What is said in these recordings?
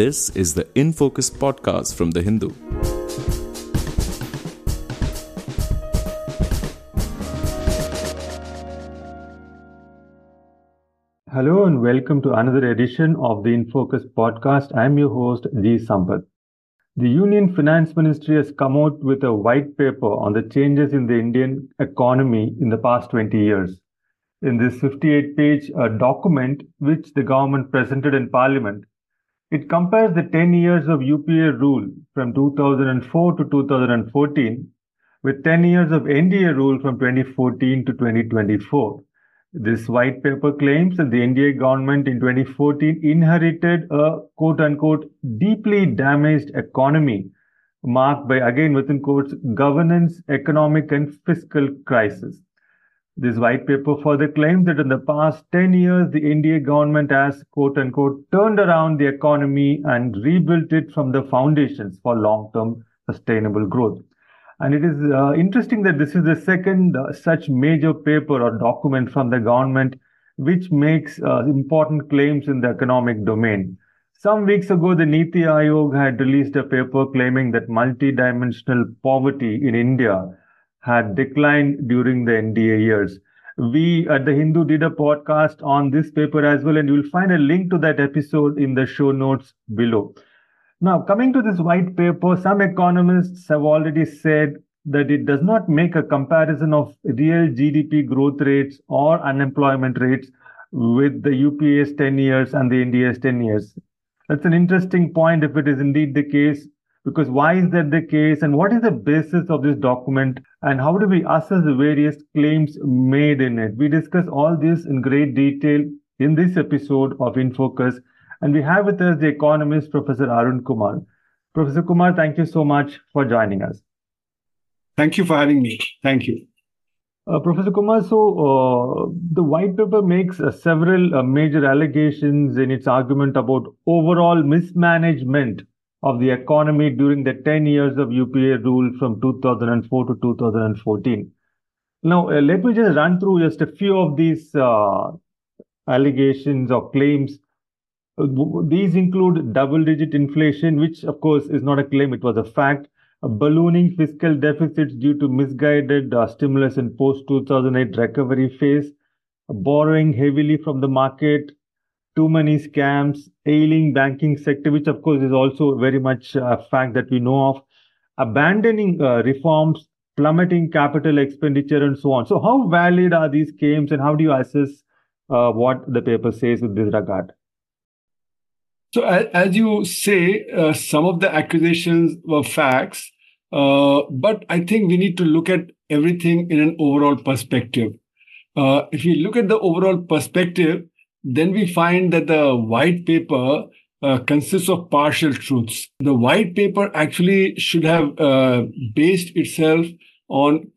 This is the InFocus podcast from The Hindu. Hello and welcome to another edition of the InFocus podcast. I'm your host, G. Sampath. The Union Finance Ministry has come out with a white paper on the changes in the Indian economy in the past 20 years. In this 58-page document, which the government presented in Parliament, it compares the 10 years of UPA rule from 2004 to 2014 with 10 years of NDA rule from 2014 to 2024. This white paper claims that the NDA government in 2014 inherited a quote-unquote deeply damaged economy marked by, again within quotes, governance, economic and fiscal crisis. This white paper further claims that in the past 10 years, the NDA government has, quote-unquote, turned around the economy and rebuilt it from the foundations for long-term sustainable growth. And it is interesting that this is the second such major paper or document from the government which makes important claims in the economic domain. Some weeks ago, the Niti Aayog had released a paper claiming that multidimensional poverty in India had declined during the NDA years. We at The Hindu did a podcast on this paper as well, and you'll find a link to that episode in the show notes below. Now, coming to this white paper, some economists have already said that it does not make a comparison of real GDP growth rates or unemployment rates with the UPA's 10 years and the NDA's 10 years. That's an interesting point if it is indeed the case. Because why is that the case, and what is the basis of this document, and how do we assess the various claims made in it? We discuss all this in great detail in this episode of InFocus, and we have with us the economist, Professor Arun Kumar. Professor Kumar, thank you so much for joining us. Thank you for having me. Thank you. Professor Kumar, so the white paper makes several major allegations in its argument about overall mismanagement of the economy during the 10 years of UPA rule from 2004 to 2014. Now, let me just run through just a few of these allegations or claims. These include double-digit inflation, which, of course, is not a claim. It was a fact. Ballooning fiscal deficits due to misguided stimulus in post-2008 recovery phase. Borrowing heavily from the market. Too many scams, ailing banking sector, which of course is also very much a fact that we know of, abandoning reforms, plummeting capital expenditure, and so on. So how valid are these claims, and how do you assess what the paper says with this regard? So as you say, some of the accusations were facts, but I think we need to look at everything in an overall perspective. If you look at the overall perspective, then we find that the white paper consists of partial truths. The white paper actually should have based itself on,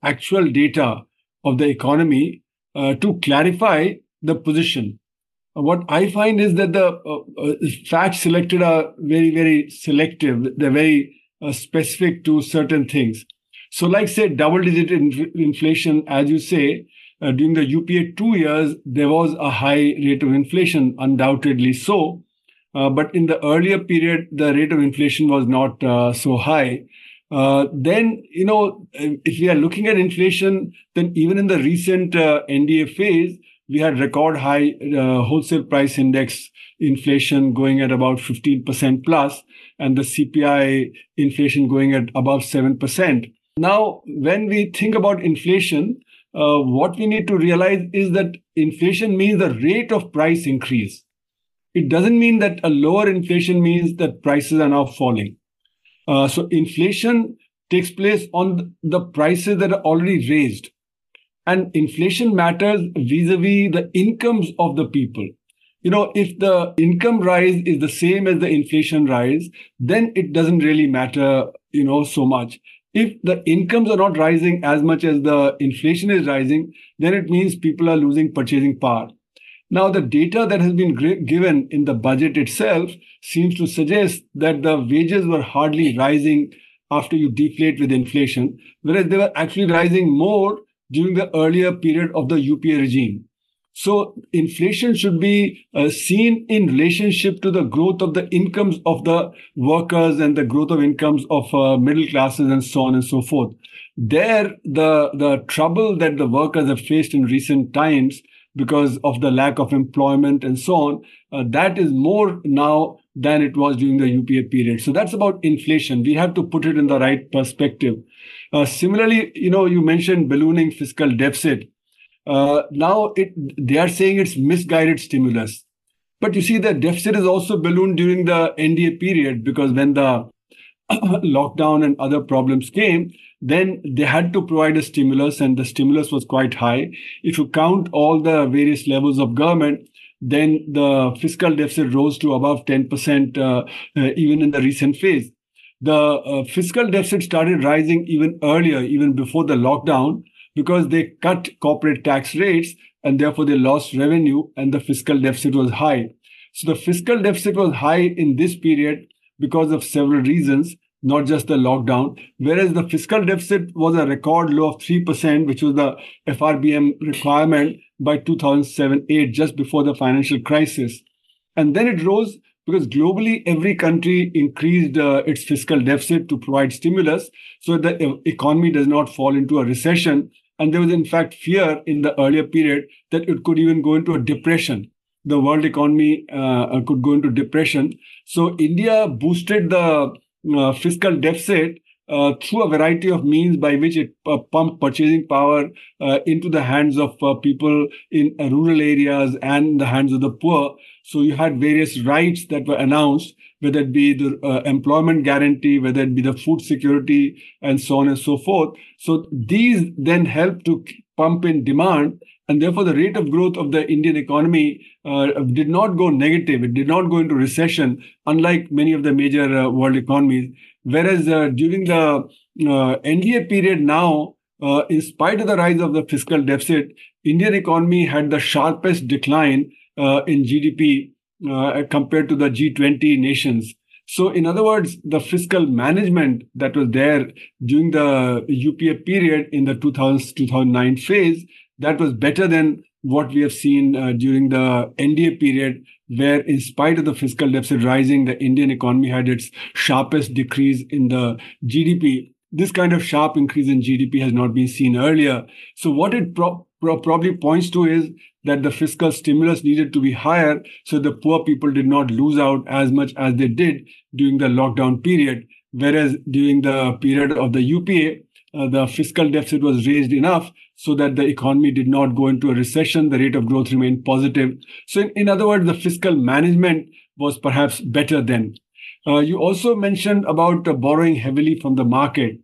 actual data of the economy to clarify the position. What I find is that the facts selected are very, very selective. They're very specific to certain things. So like, say, double-digit inflation, as you say, during the UPA 2 years, there was a high rate of inflation, undoubtedly so. But in the earlier period, the rate of inflation was not so high. Then, if we are looking at inflation, then even in the recent NDA phase, we had record high wholesale price index inflation going at about 15% plus, and the CPI inflation going at above 7%. Now, when we think about inflation, what we need to realize is that inflation means the rate of price increase. It doesn't mean that a lower inflation means that prices are now falling. So inflation takes place on the prices that are already raised. And inflation matters vis-a-vis the incomes of the people. If the income rise is the same as the inflation rise, then it doesn't really matter, so much. If the incomes are not rising as much as the inflation is rising, then it means people are losing purchasing power. Now, the data that has been given in the budget itself seems to suggest that the wages were hardly rising after you deflate with inflation, whereas they were actually rising more during the earlier period of the UPA regime. So inflation should be seen in relationship to the growth of the incomes of the workers and the growth of incomes of middle classes and so on and so forth. There, the trouble that the workers have faced in recent times because of the lack of employment and so on, that is more now than it was during the UPA period. So that's about inflation. We have to put it in the right perspective. Similarly, you mentioned ballooning fiscal deficit. Now they are saying it's misguided stimulus. But you see, the deficit is also ballooned during the NDA period, because when the lockdown and other problems came, then they had to provide a stimulus, and the stimulus was quite high. If you count all the various levels of government, then the fiscal deficit rose to above 10% even in the recent phase. The fiscal deficit started rising even earlier, even before the lockdown, because they cut corporate tax rates and therefore they lost revenue and the fiscal deficit was high. So the fiscal deficit was high in this period because of several reasons, not just the lockdown, whereas the fiscal deficit was a record low of 3%, which was the FRBM requirement by 2007-8, just before the financial crisis. And then it rose because globally, every country increased its fiscal deficit to provide stimulus so that the economy does not fall into a recession. And there was, in fact, fear in the earlier period that it could even go into a depression. The world economy could go into depression. So India boosted the fiscal deficit through a variety of means by which it pumped purchasing power into the hands of people in rural areas and the hands of the poor. So you had various rights that were announced, whether it be the employment guarantee, whether it be the food security, and so on and so forth. So these then helped to pump in demand, and therefore the rate of growth of the Indian economy did not go negative. It did not go into recession, unlike many of the major world economies. Whereas during the NDA period now, in spite of the rise of the fiscal deficit, Indian economy had the sharpest decline in GDP compared to the G20 nations. So in other words, the fiscal management that was there during the UPA period in the 2000-2009 phase, that was better than what we have seen during the NDA period, where in spite of the fiscal deficit rising, the Indian economy had its sharpest decrease in the GDP. This kind of sharp increase in GDP has not been seen earlier. So what it probably points to is that the fiscal stimulus needed to be higher so the poor people did not lose out as much as they did during the lockdown period. Whereas during the period of the UPA, the fiscal deficit was raised enough so that the economy did not go into a recession. The rate of growth remained positive. So in other words, the fiscal management was perhaps better then. You also mentioned about borrowing heavily from the market.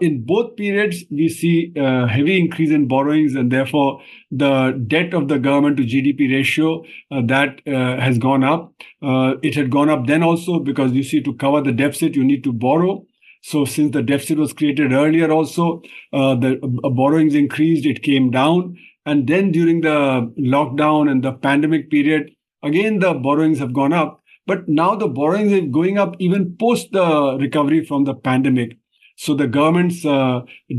In both periods, we see a heavy increase in borrowings, and therefore the debt of the government to GDP ratio that has gone up. It had gone up then also because you see, to cover the deficit, you need to borrow. So since the deficit was created earlier also, the borrowings increased, it came down. And then during the lockdown and the pandemic period, again, the borrowings have gone up. But now the borrowings are going up even post the recovery from the pandemic. So the government's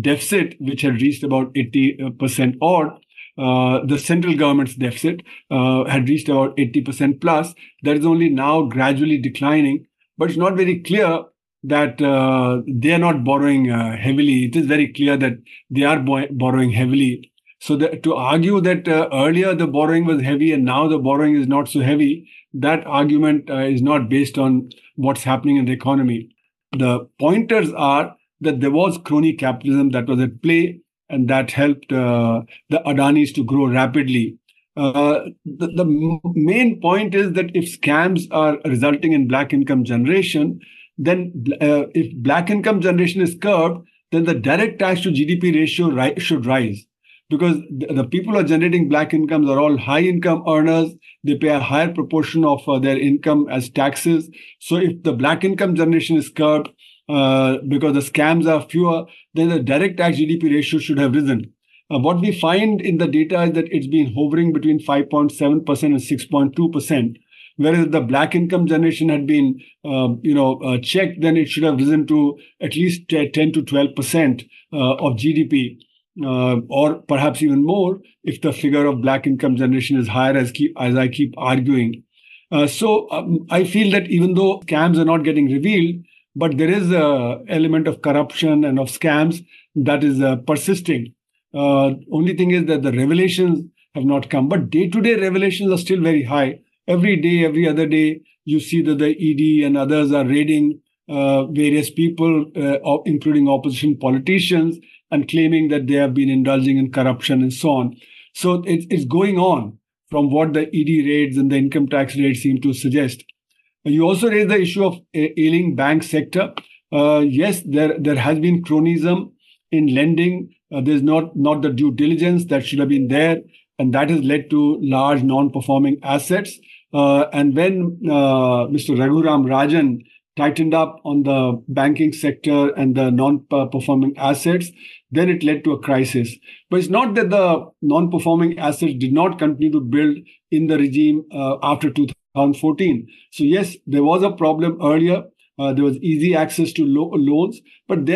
deficit, which had reached about 80% odd, the central government's deficit had reached about 80% plus. That is only now gradually declining, but it's not very clear that they are not borrowing heavily. It is very clear that they are borrowing heavily. So that to argue that earlier the borrowing was heavy and now the borrowing is not so heavy, that argument is not based on what's happening in the economy. The pointers are that there was crony capitalism that was at play, and that helped the Adanis to grow rapidly. The main point is that if scams are resulting in black income generation, then if black income generation is curbed, then the direct tax to GDP ratio should rise, because the people who are generating black incomes are all high income earners. They pay a higher proportion of their income as taxes. So if the black income generation is curbed because the scams are fewer, then the direct tax GDP ratio should have risen. What we find in the data is that it's been hovering between 5.7% and 6.2%. Whereas the black income generation had been, checked, then it should have risen to at least 10 to 12% of GDP. or perhaps even more if the figure of black income generation is higher, as I keep arguing. I feel that even though scams are not getting revealed, but there is an element of corruption and of scams that is persisting. Only thing is that the revelations have not come, but day-to-day revelations are still very high. Every day, every other day, you see that the ED and others are raiding various people, including opposition politicians, and claiming that they have been indulging in corruption and so on. So it's going on from what the ED raids and the income tax raids seem to suggest. You also raised the issue of ailing bank sector. Yes, there has been cronyism in lending. There's not the due diligence that should have been there, and that has led to large non-performing assets. And when Mr. Raghuram Rajan tightened up on the banking sector and the non-performing assets, then it led to a crisis. But it's not that the non-performing assets did not continue to build in the regime after 2014. So yes, there was a problem earlier. There was easy access to loans, but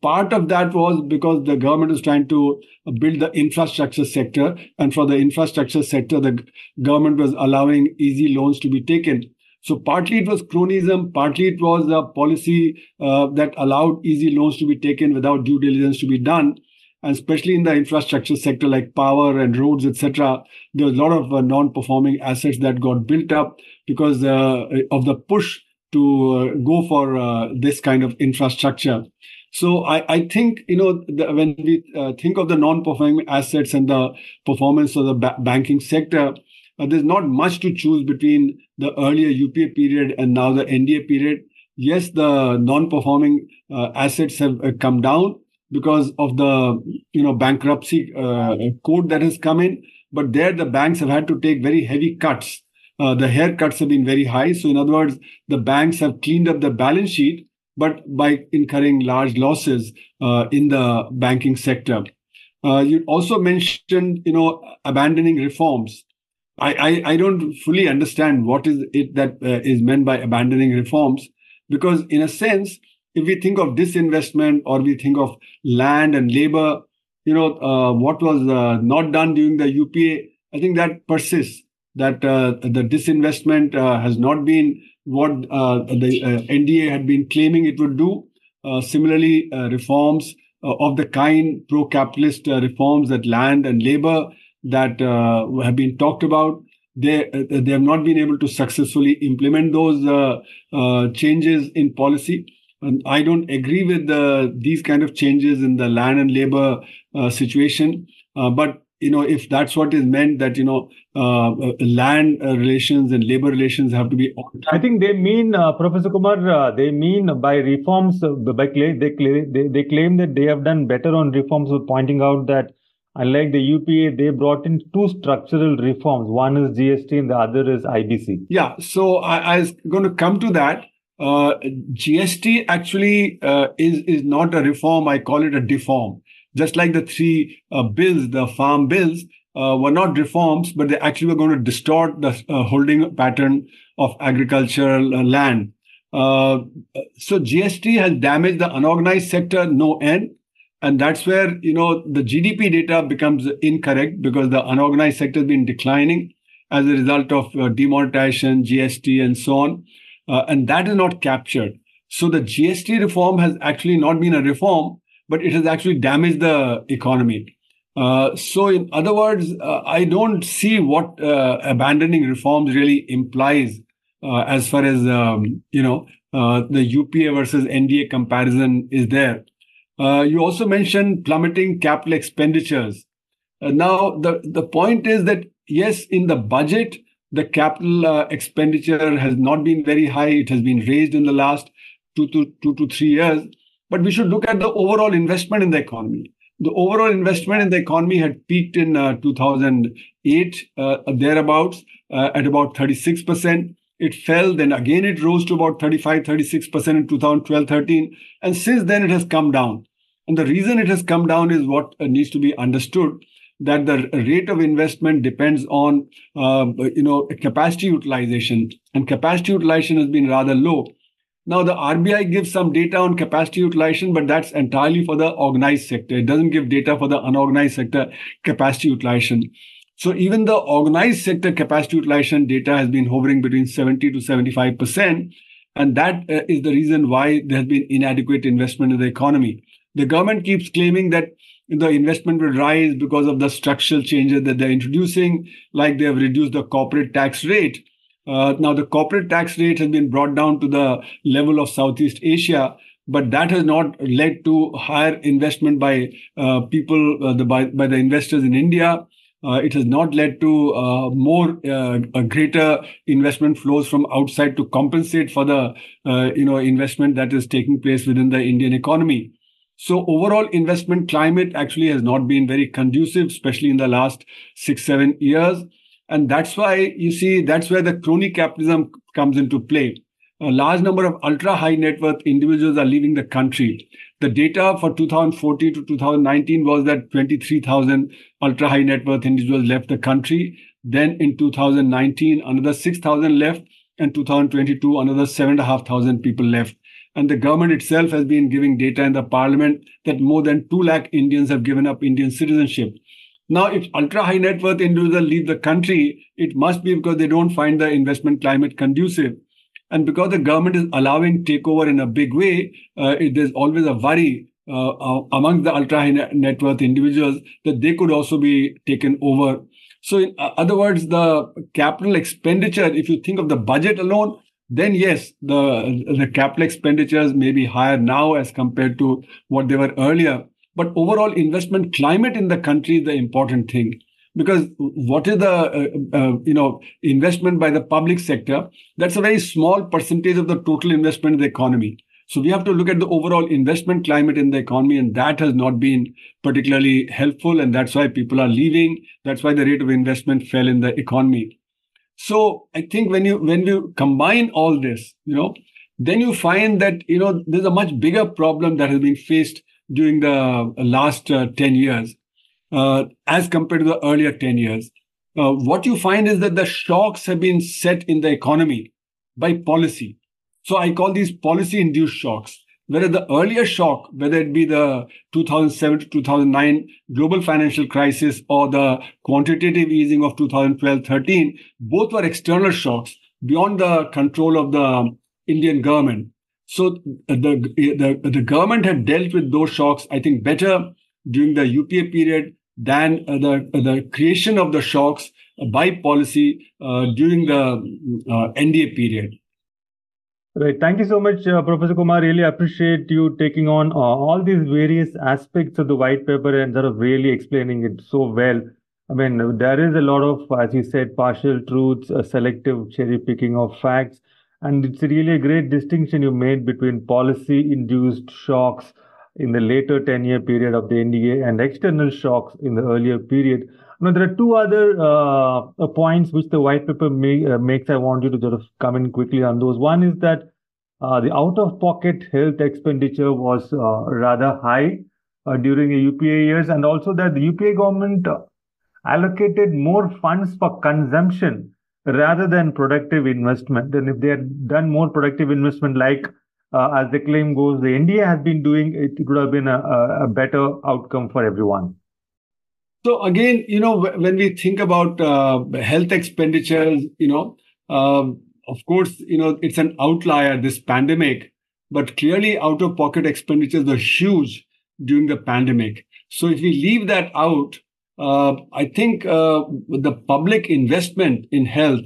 part of that was because the government was trying to build the infrastructure sector, and for the infrastructure sector, the government was allowing easy loans to be taken. So partly it was cronyism, partly it was a policy that allowed easy loans to be taken without due diligence to be done, and especially in the infrastructure sector like power and roads, etc. There was a lot of non-performing assets that got built up because of the push to go for this kind of infrastructure. So I think, when we think of the non-performing assets and the performance of the banking sector, there's not much to choose between the earlier UPA period and now the NDA period. Yes, the non-performing assets have come down because of the bankruptcy code that has come in, but there the banks have had to take very heavy cuts. The haircuts have been very high. So in other words, the banks have cleaned up the balance sheet, but by incurring large losses in the banking sector. You also mentioned, abandoning reforms. I don't fully understand what is it that is meant by abandoning reforms, because in a sense, if we think of disinvestment or we think of land and labor, what was not done during the UPA, I think that persists. That the disinvestment has not been what the NDA had been claiming it would do. Similarly, reforms of the kind, pro-capitalist reforms at land and labor that have been talked about, they have not been able to successfully implement those changes in policy. And I don't agree with these kind of changes in the land and labor situation, but if that's what is meant, that, land relations and labor relations have to be altered. I think they mean, Professor Kumar, they mean by reforms, they claim that they have done better on reforms, with pointing out that unlike the UPA, they brought in two structural reforms. One is GST and the other is IBC. Yeah, so I was going to come to that. GST actually is not a reform. I call it a deform. Just like the three bills, the farm bills, were not reforms, but they actually were going to distort the holding pattern of agricultural land. So GST has damaged the unorganized sector no end. And that's where, the GDP data becomes incorrect, because the unorganized sector has been declining as a result of demonetization, GST, and so on. And that is not captured. So the GST reform has actually not been a reform, but it has actually damaged the economy. So in other words, I don't see what abandoning reforms really implies as far as, the UPA versus NDA comparison is there. You also mentioned plummeting capital expenditures. Now, the point is that, yes, in the budget, the capital expenditure has not been very high. It has been raised in the last 2 to 3 years. But we should look at the overall investment in the economy. The overall investment in the economy had peaked in 2008, thereabouts, at about 36%. It fell, then again it rose to about 35-36% in 2012-13. And since then it has come down. And the reason it has come down is what needs to be understood, that the rate of investment depends on, capacity utilization. And capacity utilization has been rather low. Now, the RBI gives some data on capacity utilization, but that's entirely for the organized sector. It doesn't give data for the unorganized sector capacity utilization. So even the organized sector capacity utilization data has been hovering between 70 to 75%. And that is the reason why there has been inadequate investment in the economy. The government keeps claiming that the investment will rise because of the structural changes that they're introducing, like they have reduced the corporate tax rate. Now, the corporate tax rate has been brought down to the level of Southeast Asia, but that has not led to higher investment by by the investors in India. It has not led to greater investment flows from outside to compensate for the investment that is taking place within the Indian economy. So overall investment climate actually has not been very conducive, especially in the last 6-7 years. And that's why you see that's where the crony capitalism comes into play. A large number of ultra high net worth individuals are leaving the country. The data for 2014 to 2019 was that 23,000 ultra high net worth individuals left the country. Then in 2019, another 6,000 left, and 2022, another 7,500 people left. And the government itself has been giving data in the parliament that more than 2 lakh Indians have given up Indian citizenship. Now, if ultra-high net worth individuals leave the country, it must be because they don't find the investment climate conducive. And because the government is allowing takeover in a big way, there's always a worry among the ultra-high net worth individuals that they could also be taken over. So in other words, the capital expenditure, if you think of the budget alone, then yes, the capital expenditures may be higher now as compared to what they were earlier. But overall investment climate in the country is the important thing, because what is the investment by the public sector? That's a very small percentage of the total investment in the economy. So we have to look at the overall investment climate in the economy, and that has not been particularly helpful. And that's why people are leaving. That's why the rate of investment fell in the economy. So I think when you combine all this, then you find that there's a much bigger problem that has been faced during the last 10 years as compared to the earlier 10 years. What you find is that the shocks have been set in the economy by policy. So I call these policy-induced shocks. Whereas the earlier shock, whether it be the 2007 to 2009 global financial crisis or the quantitative easing of 2012-13, both were external shocks beyond the control of the Indian government. So the government had dealt with those shocks, I think, better during the UPA period than the creation of the shocks by policy during the NDA period. Right. Thank you so much, Professor Kumar. Really appreciate you taking on all these various aspects of the white paper and sort of really explaining it so well. I mean, there is a lot of, as you said, partial truths, selective cherry picking of facts. And it's really a great distinction you made between policy-induced shocks in the later 10-year period of the NDA and external shocks in the earlier period. Now, there are two other points which the white paper makes. I want you to sort of come in quickly on those. One is that the out-of-pocket health expenditure was rather high during the UPA years, and also that the UPA government allocated more funds for consumption rather than productive investment. And if they had done more productive investment, like as the claim goes, the NDA has been doing, it would have been a better outcome for everyone. So again, when we think about health expenditures, of course, it's an outlier, this pandemic, but clearly out-of-pocket expenditures were huge during the pandemic. So if we leave that out, I think the public investment in health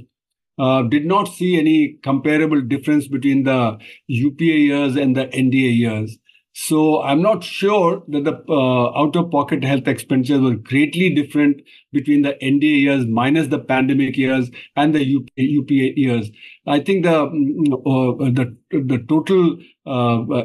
did not see any comparable difference between the UPA years and the NDA years. So I'm not sure that the out-of-pocket health expenditures were greatly different between the NDA years minus the pandemic years and the UPA years. I think the total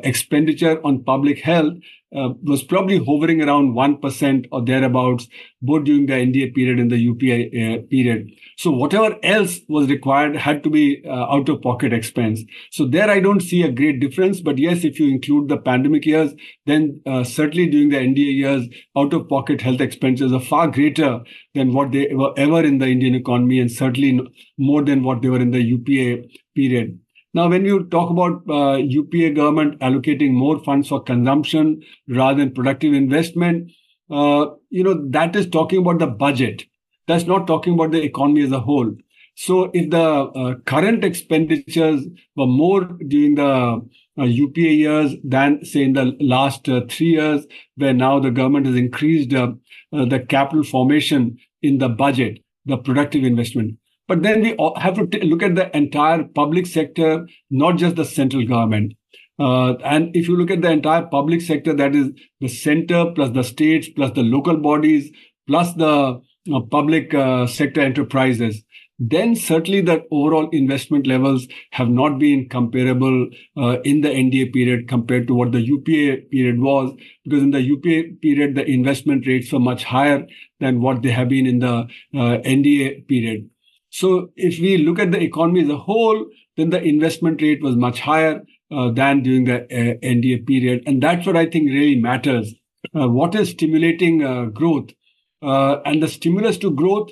expenditure on public health was probably hovering around 1% or thereabouts, both during the NDA period and the UPA period. So whatever else was required had to be out-of-pocket expense. So there I don't see a great difference. But yes, if you include the pandemic years, then certainly during the NDA years, out-of-pocket health expenses are far greater than what they were ever in the Indian economy, and certainly more than what they were in the UPA period. Now, when you talk about UPA government allocating more funds for consumption rather than productive investment, that is talking about the budget. That's not talking about the economy as a whole. So if the current expenditures were more during the UPA years than, say, in the last 3 years, where now the government has increased the capital formation in the budget, the productive investment. But then we have to look at the entire public sector, not just the central government. And if you look at the entire public sector, that is the center plus the states plus the local bodies plus the public sector enterprises, then certainly the overall investment levels have not been comparable in the NDA period compared to what the UPA period was, because in the UPA period, the investment rates were much higher than what they have been in the NDA period. So if we look at the economy as a whole, then the investment rate was much higher than during the NDA period. And that's what I think really matters. What is stimulating growth? And the stimulus to growth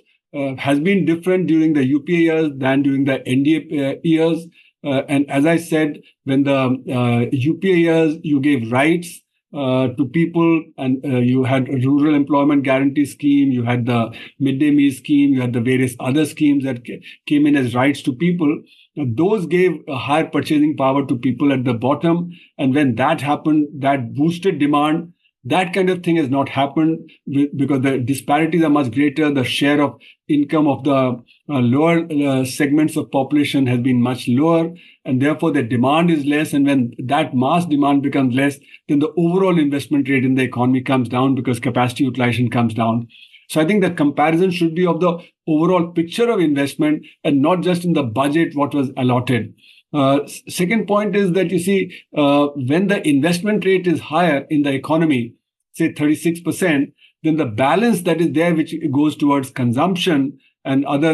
has been different during the UPA years than during the NDA years. And as I said, when the UPA years, you gave rights to people, and you had a rural employment guarantee scheme, you had the midday meal scheme, you had the various other schemes that came in as rights to people. Now, those gave a higher purchasing power to people at the bottom. And when that happened, that boosted demand. That kind of thing has not happened because the disparities are much greater. The share of income of the lower segments of population has been much lower, and therefore the demand is less. And when that mass demand becomes less, then the overall investment rate in the economy comes down because capacity utilization comes down. So I think the comparison should be of the overall picture of investment and not just in the budget what was allotted. Second point is that, you see, when the investment rate is higher in the economy, say 36%, then the balance that is there, which goes towards consumption and other,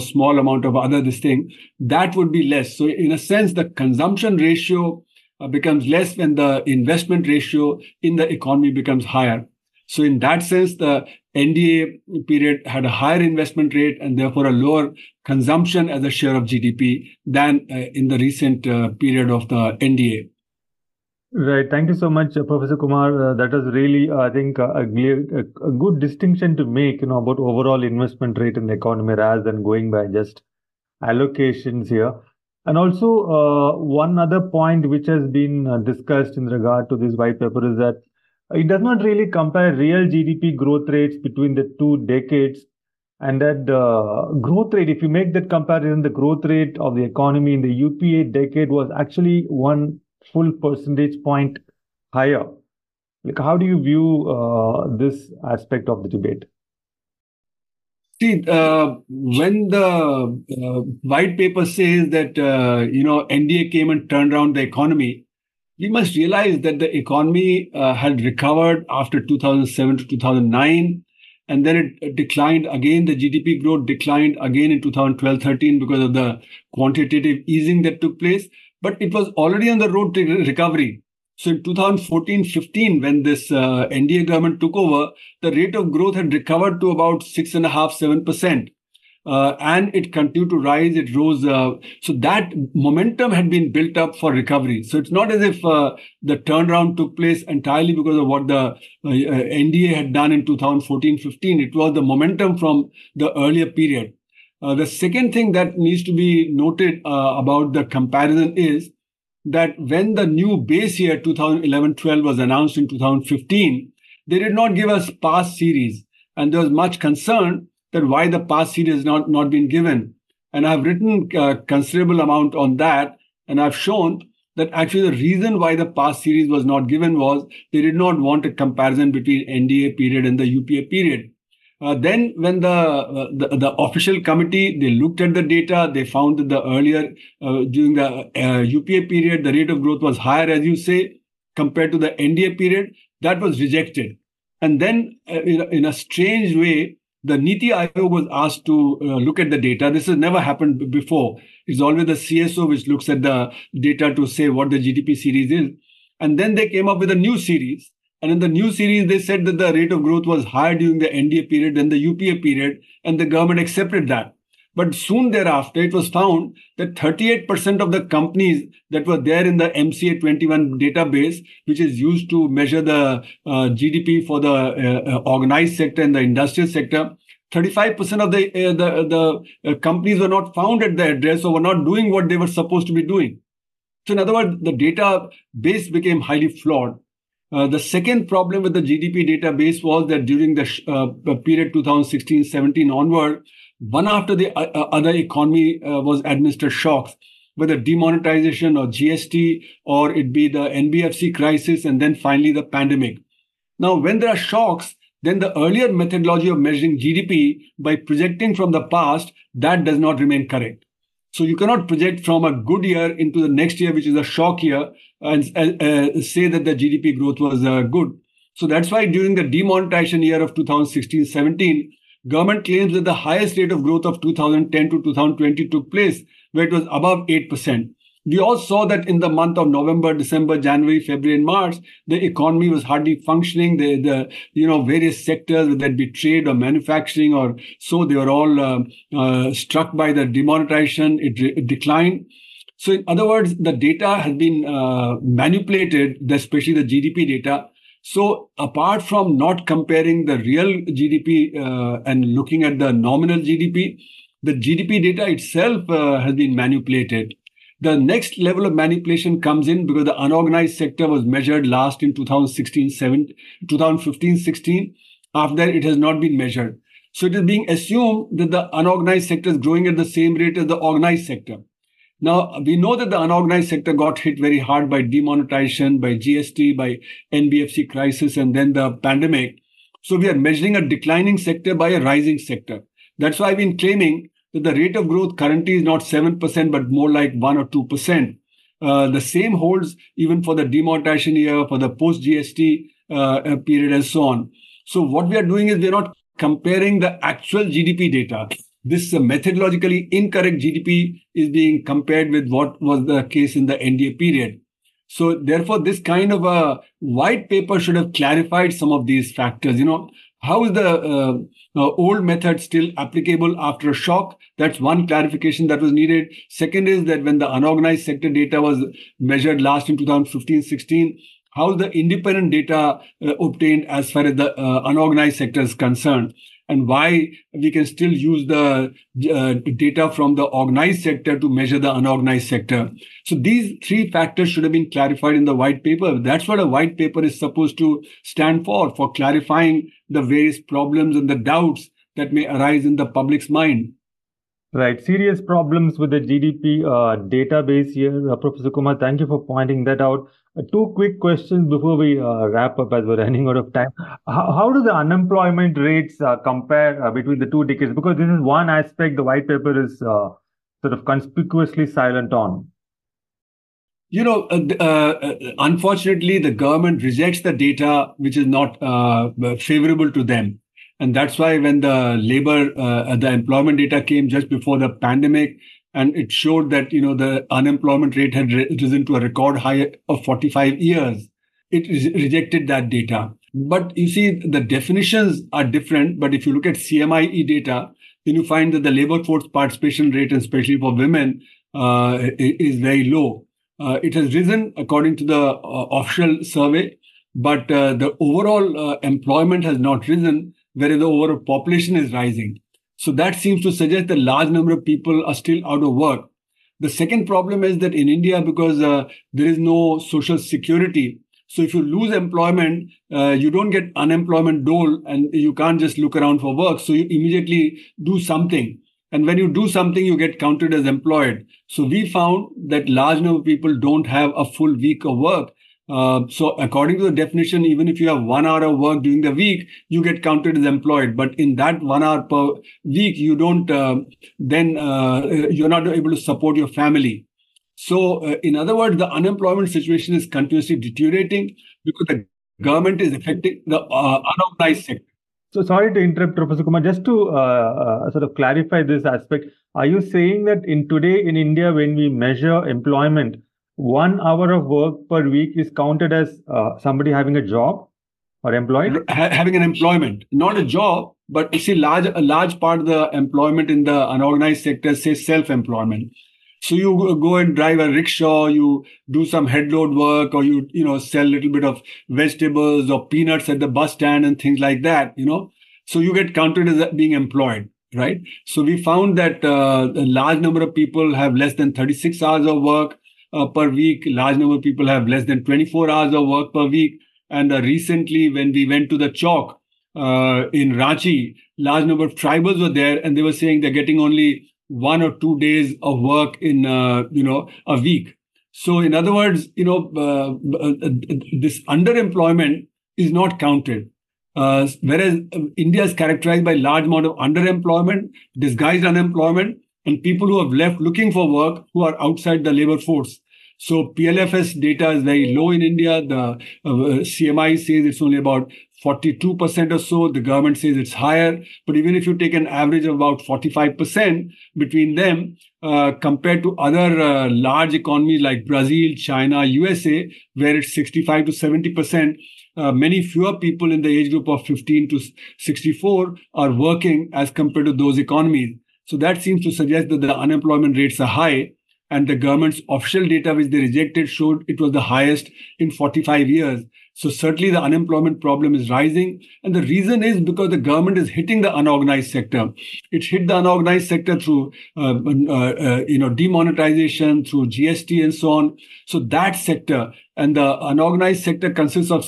small amount of other this thing, that would be less. So in a sense, the consumption ratio becomes less when the investment ratio in the economy becomes higher. So in that sense, the NDA period had a higher investment rate and therefore a lower consumption as a share of GDP than in the recent period of the NDA. Right. Thank you so much, Professor Kumar. That was really, I think, a good distinction to make, about overall investment rate in the economy rather than going by just allocations here. And also, one other point which has been discussed in regard to this white paper is that it does not really compare real GDP growth rates between the 2 decades, and that growth rate, if you make that comparison, the growth rate of the economy in the UPA decade was actually 1 full percentage point higher. Like, how do you view this aspect of the debate? See, when the white paper says that, NDA came and turned around the economy, we must realize that the economy had recovered after 2007 to 2009, and then it declined again. The GDP growth declined again in 2012-13 because of the quantitative easing that took place. But it was already on the road to recovery. So in 2014-15, when this NDA government took over, the rate of growth had recovered to about 6.5-7%. And it continued to rise. It rose. So that momentum had been built up for recovery. So it's not as if the turnaround took place entirely because of what the NDA had done in 2014-15. It was the momentum from the earlier period. The second thing that needs to be noted about the comparison is that when the new base year 2011-12 was announced in 2015, they did not give us past series. And there was much concern that why the past series has not been given. And I've written a considerable amount on that. And I've shown that actually the reason why the past series was not given was they did not want a comparison between NDA period and the UPA period. Then when the official committee, they looked at the data, they found that the earlier, during the UPA period, the rate of growth was higher, as you say, compared to the NDA period. That was rejected. And then in a strange way, the Niti Aayog was asked to look at the data. This has never happened before. It's always the CSO which looks at the data to say what the GDP series is. And then they came up with a new series. And in the new series, they said that the rate of growth was higher during the NDA period than the UPA period. And the government accepted that. But soon thereafter, it was found that 38% of the companies that were there in the MCA 21 database, which is used to measure the GDP for the organized sector and the industrial sector, 35% of the companies were not found at the address or were not doing what they were supposed to be doing. So in other words, the database became highly flawed. The second problem with the GDP database was that during the period 2016-17 onward, one after the other economy was administered shocks, whether demonetization or GST, or it be the NBFC crisis, and then finally the pandemic. Now, when there are shocks, then the earlier methodology of measuring GDP by projecting from the past, that does not remain correct. So you cannot project from a good year into the next year, which is a shock year, and say that the GDP growth was good. So that's why during the demonetization year of 2016-17, government claims that the highest rate of growth of 2010 to 2020 took place, where it was above 8%. We all saw that in the month of November, December, January, February, and March, the economy was hardly functioning. The various sectors, whether it be trade or manufacturing or so, they were all struck by the demonetization. It declined. So in other words, the data has been manipulated, especially the GDP data. So apart from not comparing the real GDP and looking at the nominal GDP, the GDP data itself has been manipulated. The next level of manipulation comes in because the unorganized sector was measured last in 2015-16. After that, it has not been measured. So it is being assumed that the unorganized sector is growing at the same rate as the organized sector. Now, we know that the unorganized sector got hit very hard by demonetization, by GST, by NBFC crisis, and then the pandemic. So we are measuring a declining sector by a rising sector. That's why I've been claiming that the rate of growth currently is not 7%, but more like 1 or 2%. The same holds even for the demonetization year, for the post-GST period, and so on. So what we are doing is we are not comparing the actual GDP data. This methodologically incorrect GDP is being compared with what was the case in the NDA period. So therefore, this kind of a white paper should have clarified some of these factors. You know, how is the old method still applicable after a shock? That's one clarification that was needed. Second is that when the unorganized sector data was measured last in 2015-16, how is the independent data obtained as far as the unorganized sector is concerned? And why we can still use the data from the organized sector to measure the unorganized sector. So these three factors should have been clarified in the white paper. That's what a white paper is supposed to stand for clarifying the various problems and the doubts that may arise in the public's mind. Right. Serious problems with the GDP database here. Professor Kumar, thank you for pointing that out. Two quick questions before we wrap up, as we're running out of time. How do the unemployment rates compare between the two decades? Because this is one aspect the white paper is sort of conspicuously silent on. You know, unfortunately, the government rejects the data which is not favorable to them. And that's why when the employment data came just before the pandemic, and it showed that, you know, the unemployment rate had risen to a record high of 45 years. It rejected that data. But you see, the definitions are different. But if you look at CMIE data, then you find that the labor force participation rate, especially for women, is very low. It has risen according to the official survey, but the overall employment has not risen, whereas the overall population is rising. So that seems to suggest that a large number of people are still out of work. The second problem is that in India, because there is no social security, so if you lose employment, you don't get unemployment dole and you can't just look around for work. So you immediately do something. And when you do something, you get counted as employed. So we found that large number of people don't have a full week of work. So according to the definition, even if you have 1 hour of work during the week, you get counted as employed. But in that 1 hour per week, you don't, you're not able to support your family. So in other words, the unemployment situation is continuously deteriorating because the government is affecting the unorganized sector. So sorry to interrupt, Professor Kumar, just to sort of clarify this aspect. Are you saying that today in India, when we measure employment, 1 hour of work per week is counted as somebody having a job? or employed? Having an employment, not a job, but actually a large part of the employment in the unorganized sector, say self-employment. So you go and drive a rickshaw, you do some headload work, or you sell a little bit of vegetables or peanuts at the bus stand and things like that, So you get counted as being employed, right? So we found that a large number of people have less than 36 hours of work per week. A large number of people have less than 24 hours of work per week. And recently, when we went to the Chowk in Ranchi, large number of tribals were there, and they were saying they're getting only 1 or 2 days of work in, a week. So in other words, this underemployment is not counted. Whereas India is characterized by a large amount of underemployment, disguised unemployment, and people who have left looking for work who are outside the labor force. So PLFS data is very low in India. The CMIE says it's only about 42% or so. The government says it's higher. But even if you take an average of about 45% between them, compared to other large economies like Brazil, China, USA, where it's 65 to 70%, many fewer people in the age group of 15 to 64 are working as compared to those economies. So that seems to suggest that the unemployment rates are high. And the government's official data, which they rejected, showed it was the highest in 45 years. So certainly the unemployment problem is rising. And the reason is because the government is hitting the unorganized sector. It hit the unorganized sector through, demonetization, through GST and so on. So that sector, and the unorganized sector consists of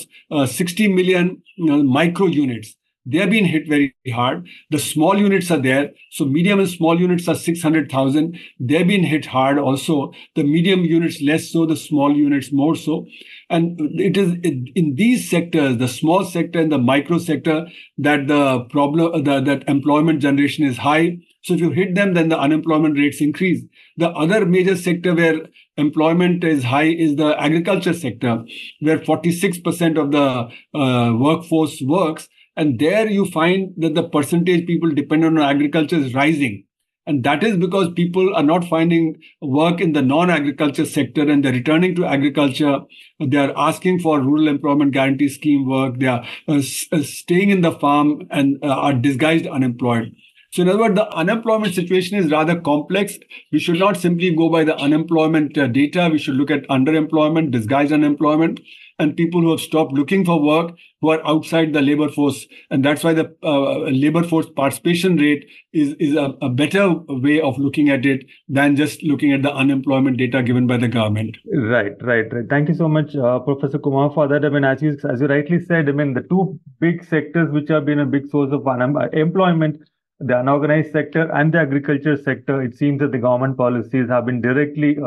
60 million micro units. They have been hit very hard. The small units are there. So medium and small units are 600,000. They've been hit hard also. The medium units less so, the small units more so. And it is in these sectors, the small sector and the micro sector, that the problem, that employment generation is high. So if you hit them, then the unemployment rates increase. The other major sector where employment is high is the agriculture sector, where 46% of the workforce works. And there you find that the percentage people dependent on agriculture is rising. And that is because people are not finding work in the non-agriculture sector and they're returning to agriculture. They are asking for rural employment guarantee scheme work. They are staying in the farm and are disguised unemployed. So in other words, the unemployment situation is rather complex. We should not simply go by the unemployment data. We should look at underemployment, disguised unemployment, and people who have stopped looking for work, who are outside the labor force. And that's why the labor force participation rate is a better way of looking at it than just looking at the unemployment data given by the government. Right. Thank you so much, Professor Kumar, for that. I mean, as you rightly said, I mean, the two big sectors which have been a big source of unemployment, the unorganized sector and the agriculture sector, it seems that the government policies have been directly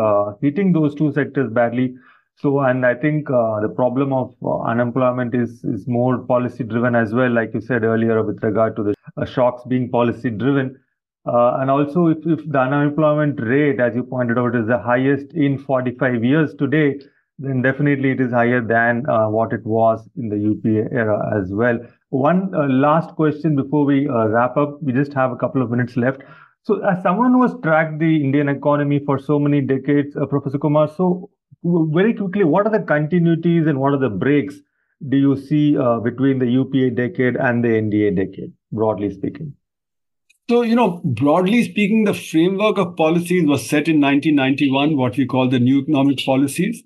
hitting those two sectors badly. So, and I think the problem of unemployment is more policy driven as well, like you said earlier, with regard to the shocks being policy driven. And also, if the unemployment rate, as you pointed out, is the highest in 45 years today, then definitely it is higher than what it was in the UPA era as well. One last question before we wrap up. We just have a couple of minutes left. So as someone who has tracked the Indian economy for so many decades, Professor Kumar, so very quickly, what are the continuities and what are the breaks do you see between the UPA decade and the NDA decade, broadly speaking? So, broadly speaking, the framework of policies was set in 1991, what we call the new economic policies.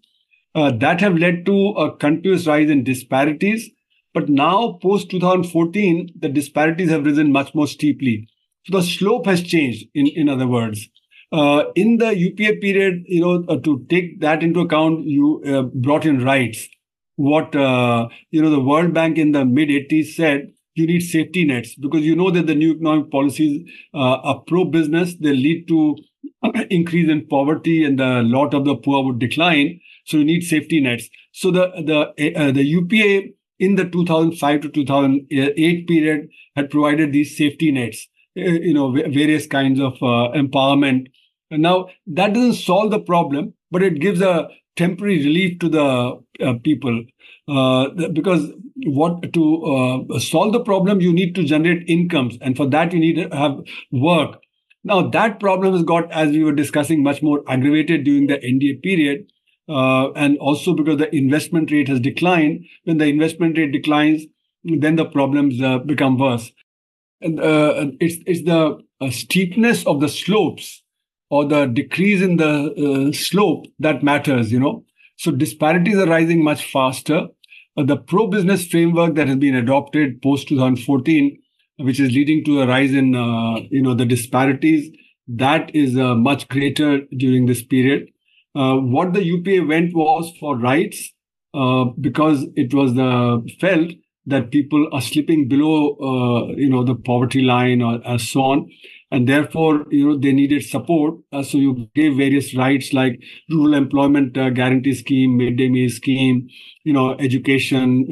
That have led to a continuous rise in disparities. But now, post-2014, the disparities have risen much more steeply. So the slope has changed, in other words. In the UPA period, to take that into account, you brought in rights. What, the World Bank in the mid-80s said, you need safety nets because you know that the new economic policies are pro-business. They lead to increase in poverty and a lot of the poor would decline. So you need safety nets. So the UPA in the 2005 to 2008 period had provided these safety nets, various kinds of empowerment. And now that doesn't solve the problem, but it gives a temporary relief to the people because what to solve the problem, you need to generate incomes. And for that, you need to have work. Now that problem has got, as we were discussing, much more aggravated during the NDA period. and also because the investment rate has declined. When the investment rate declines, then the problems become worse. And it's the steepness of the slopes or the decrease in the slope that matters, you know. So disparities are rising much faster. The pro-business framework that has been adopted post-2014, which is leading to a rise in, the disparities, that is much greater during this period. What the UPA went was for rights, because it was felt that people are slipping below, the poverty line or so on. And therefore, they needed support. So you gave various rights like rural employment guarantee scheme, midday meal scheme, education,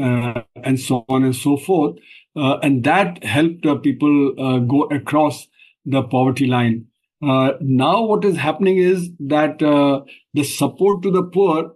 and so on and so forth. And that helped people go across the poverty line. Now what is happening is that the support to the poor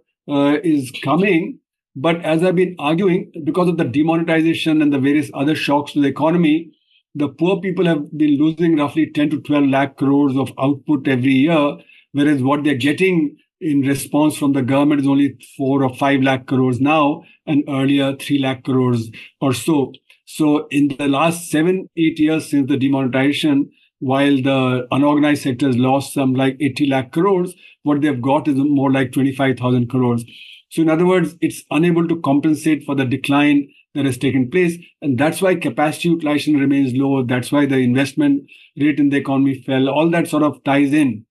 is coming. But as I've been arguing, because of the demonetization and the various other shocks to the economy, the poor people have been losing roughly 10 to 12 lakh crores of output every year, whereas what they're getting in response from the government is only 4 or 5 lakh crores now, and earlier 3 lakh crores or so. So in the last 7-8 years since the demonetization, while the unorganized sector has lost some like 80 lakh crores, what they've got is more like 25,000 crores. So in other words, it's unable to compensate for the decline that has taken place. And that's why capacity utilization remains low. That's why the investment rate in the economy fell. All that sort of ties in.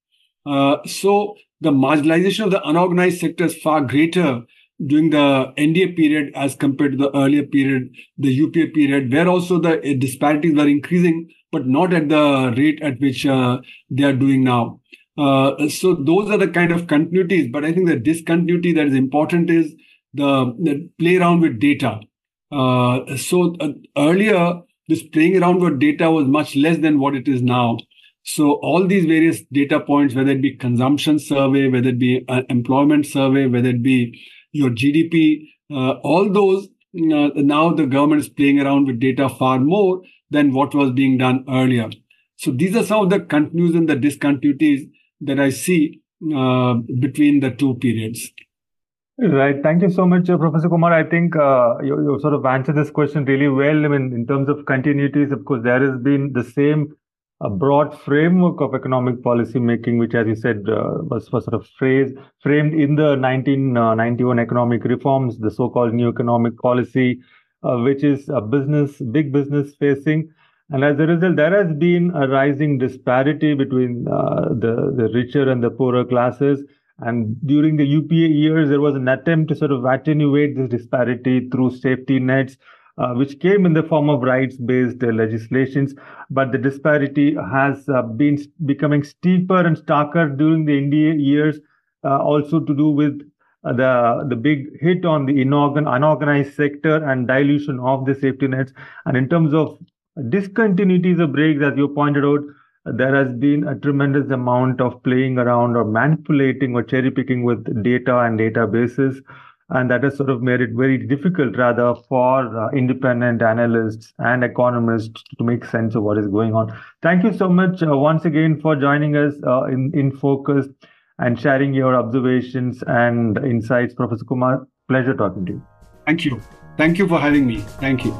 So the marginalization of the unorganized sector is far greater during the NDA period as compared to the earlier period, the UPA period, where also the disparities were increasing, but not at the rate at which they are doing now. So those are the kind of continuities. But I think the discontinuity that is important is the play around with data. Earlier, this playing around with data was much less than what it is now. So all these various data points, whether it be consumption survey, whether it be employment survey, whether it be your GDP, all those, now the government is playing around with data far more than what was being done earlier. So these are some of the continuities and the discontinuities that I see between the two periods. Right. Thank you so much, Professor Kumar. I think you sort of answered this question really well. I mean, in terms of continuities, of course, there has been the same broad framework of economic policy making, which, as you said, was sort of framed in the 1991 economic reforms, the so-called new economic policy, which is a big business facing. And as a result, there has been a rising disparity between the richer and the poorer classes. And during the UPA years, there was an attempt to sort of attenuate this disparity through safety nets, which came in the form of rights-based legislations. But the disparity has been becoming steeper and starker during the NDA years, also to do with the big hit on the unorganized sector and dilution of the safety nets. And in terms of discontinuities or breaks, as you pointed out, there has been a tremendous amount of playing around or manipulating or cherry-picking with data and databases. And that has sort of made it very difficult, rather, for independent analysts and economists to make sense of what is going on. Thank you so much once again for joining us in Focus and sharing your observations and insights, Professor Kumar. Pleasure talking to you. Thank you. Thank you for having me. Thank you.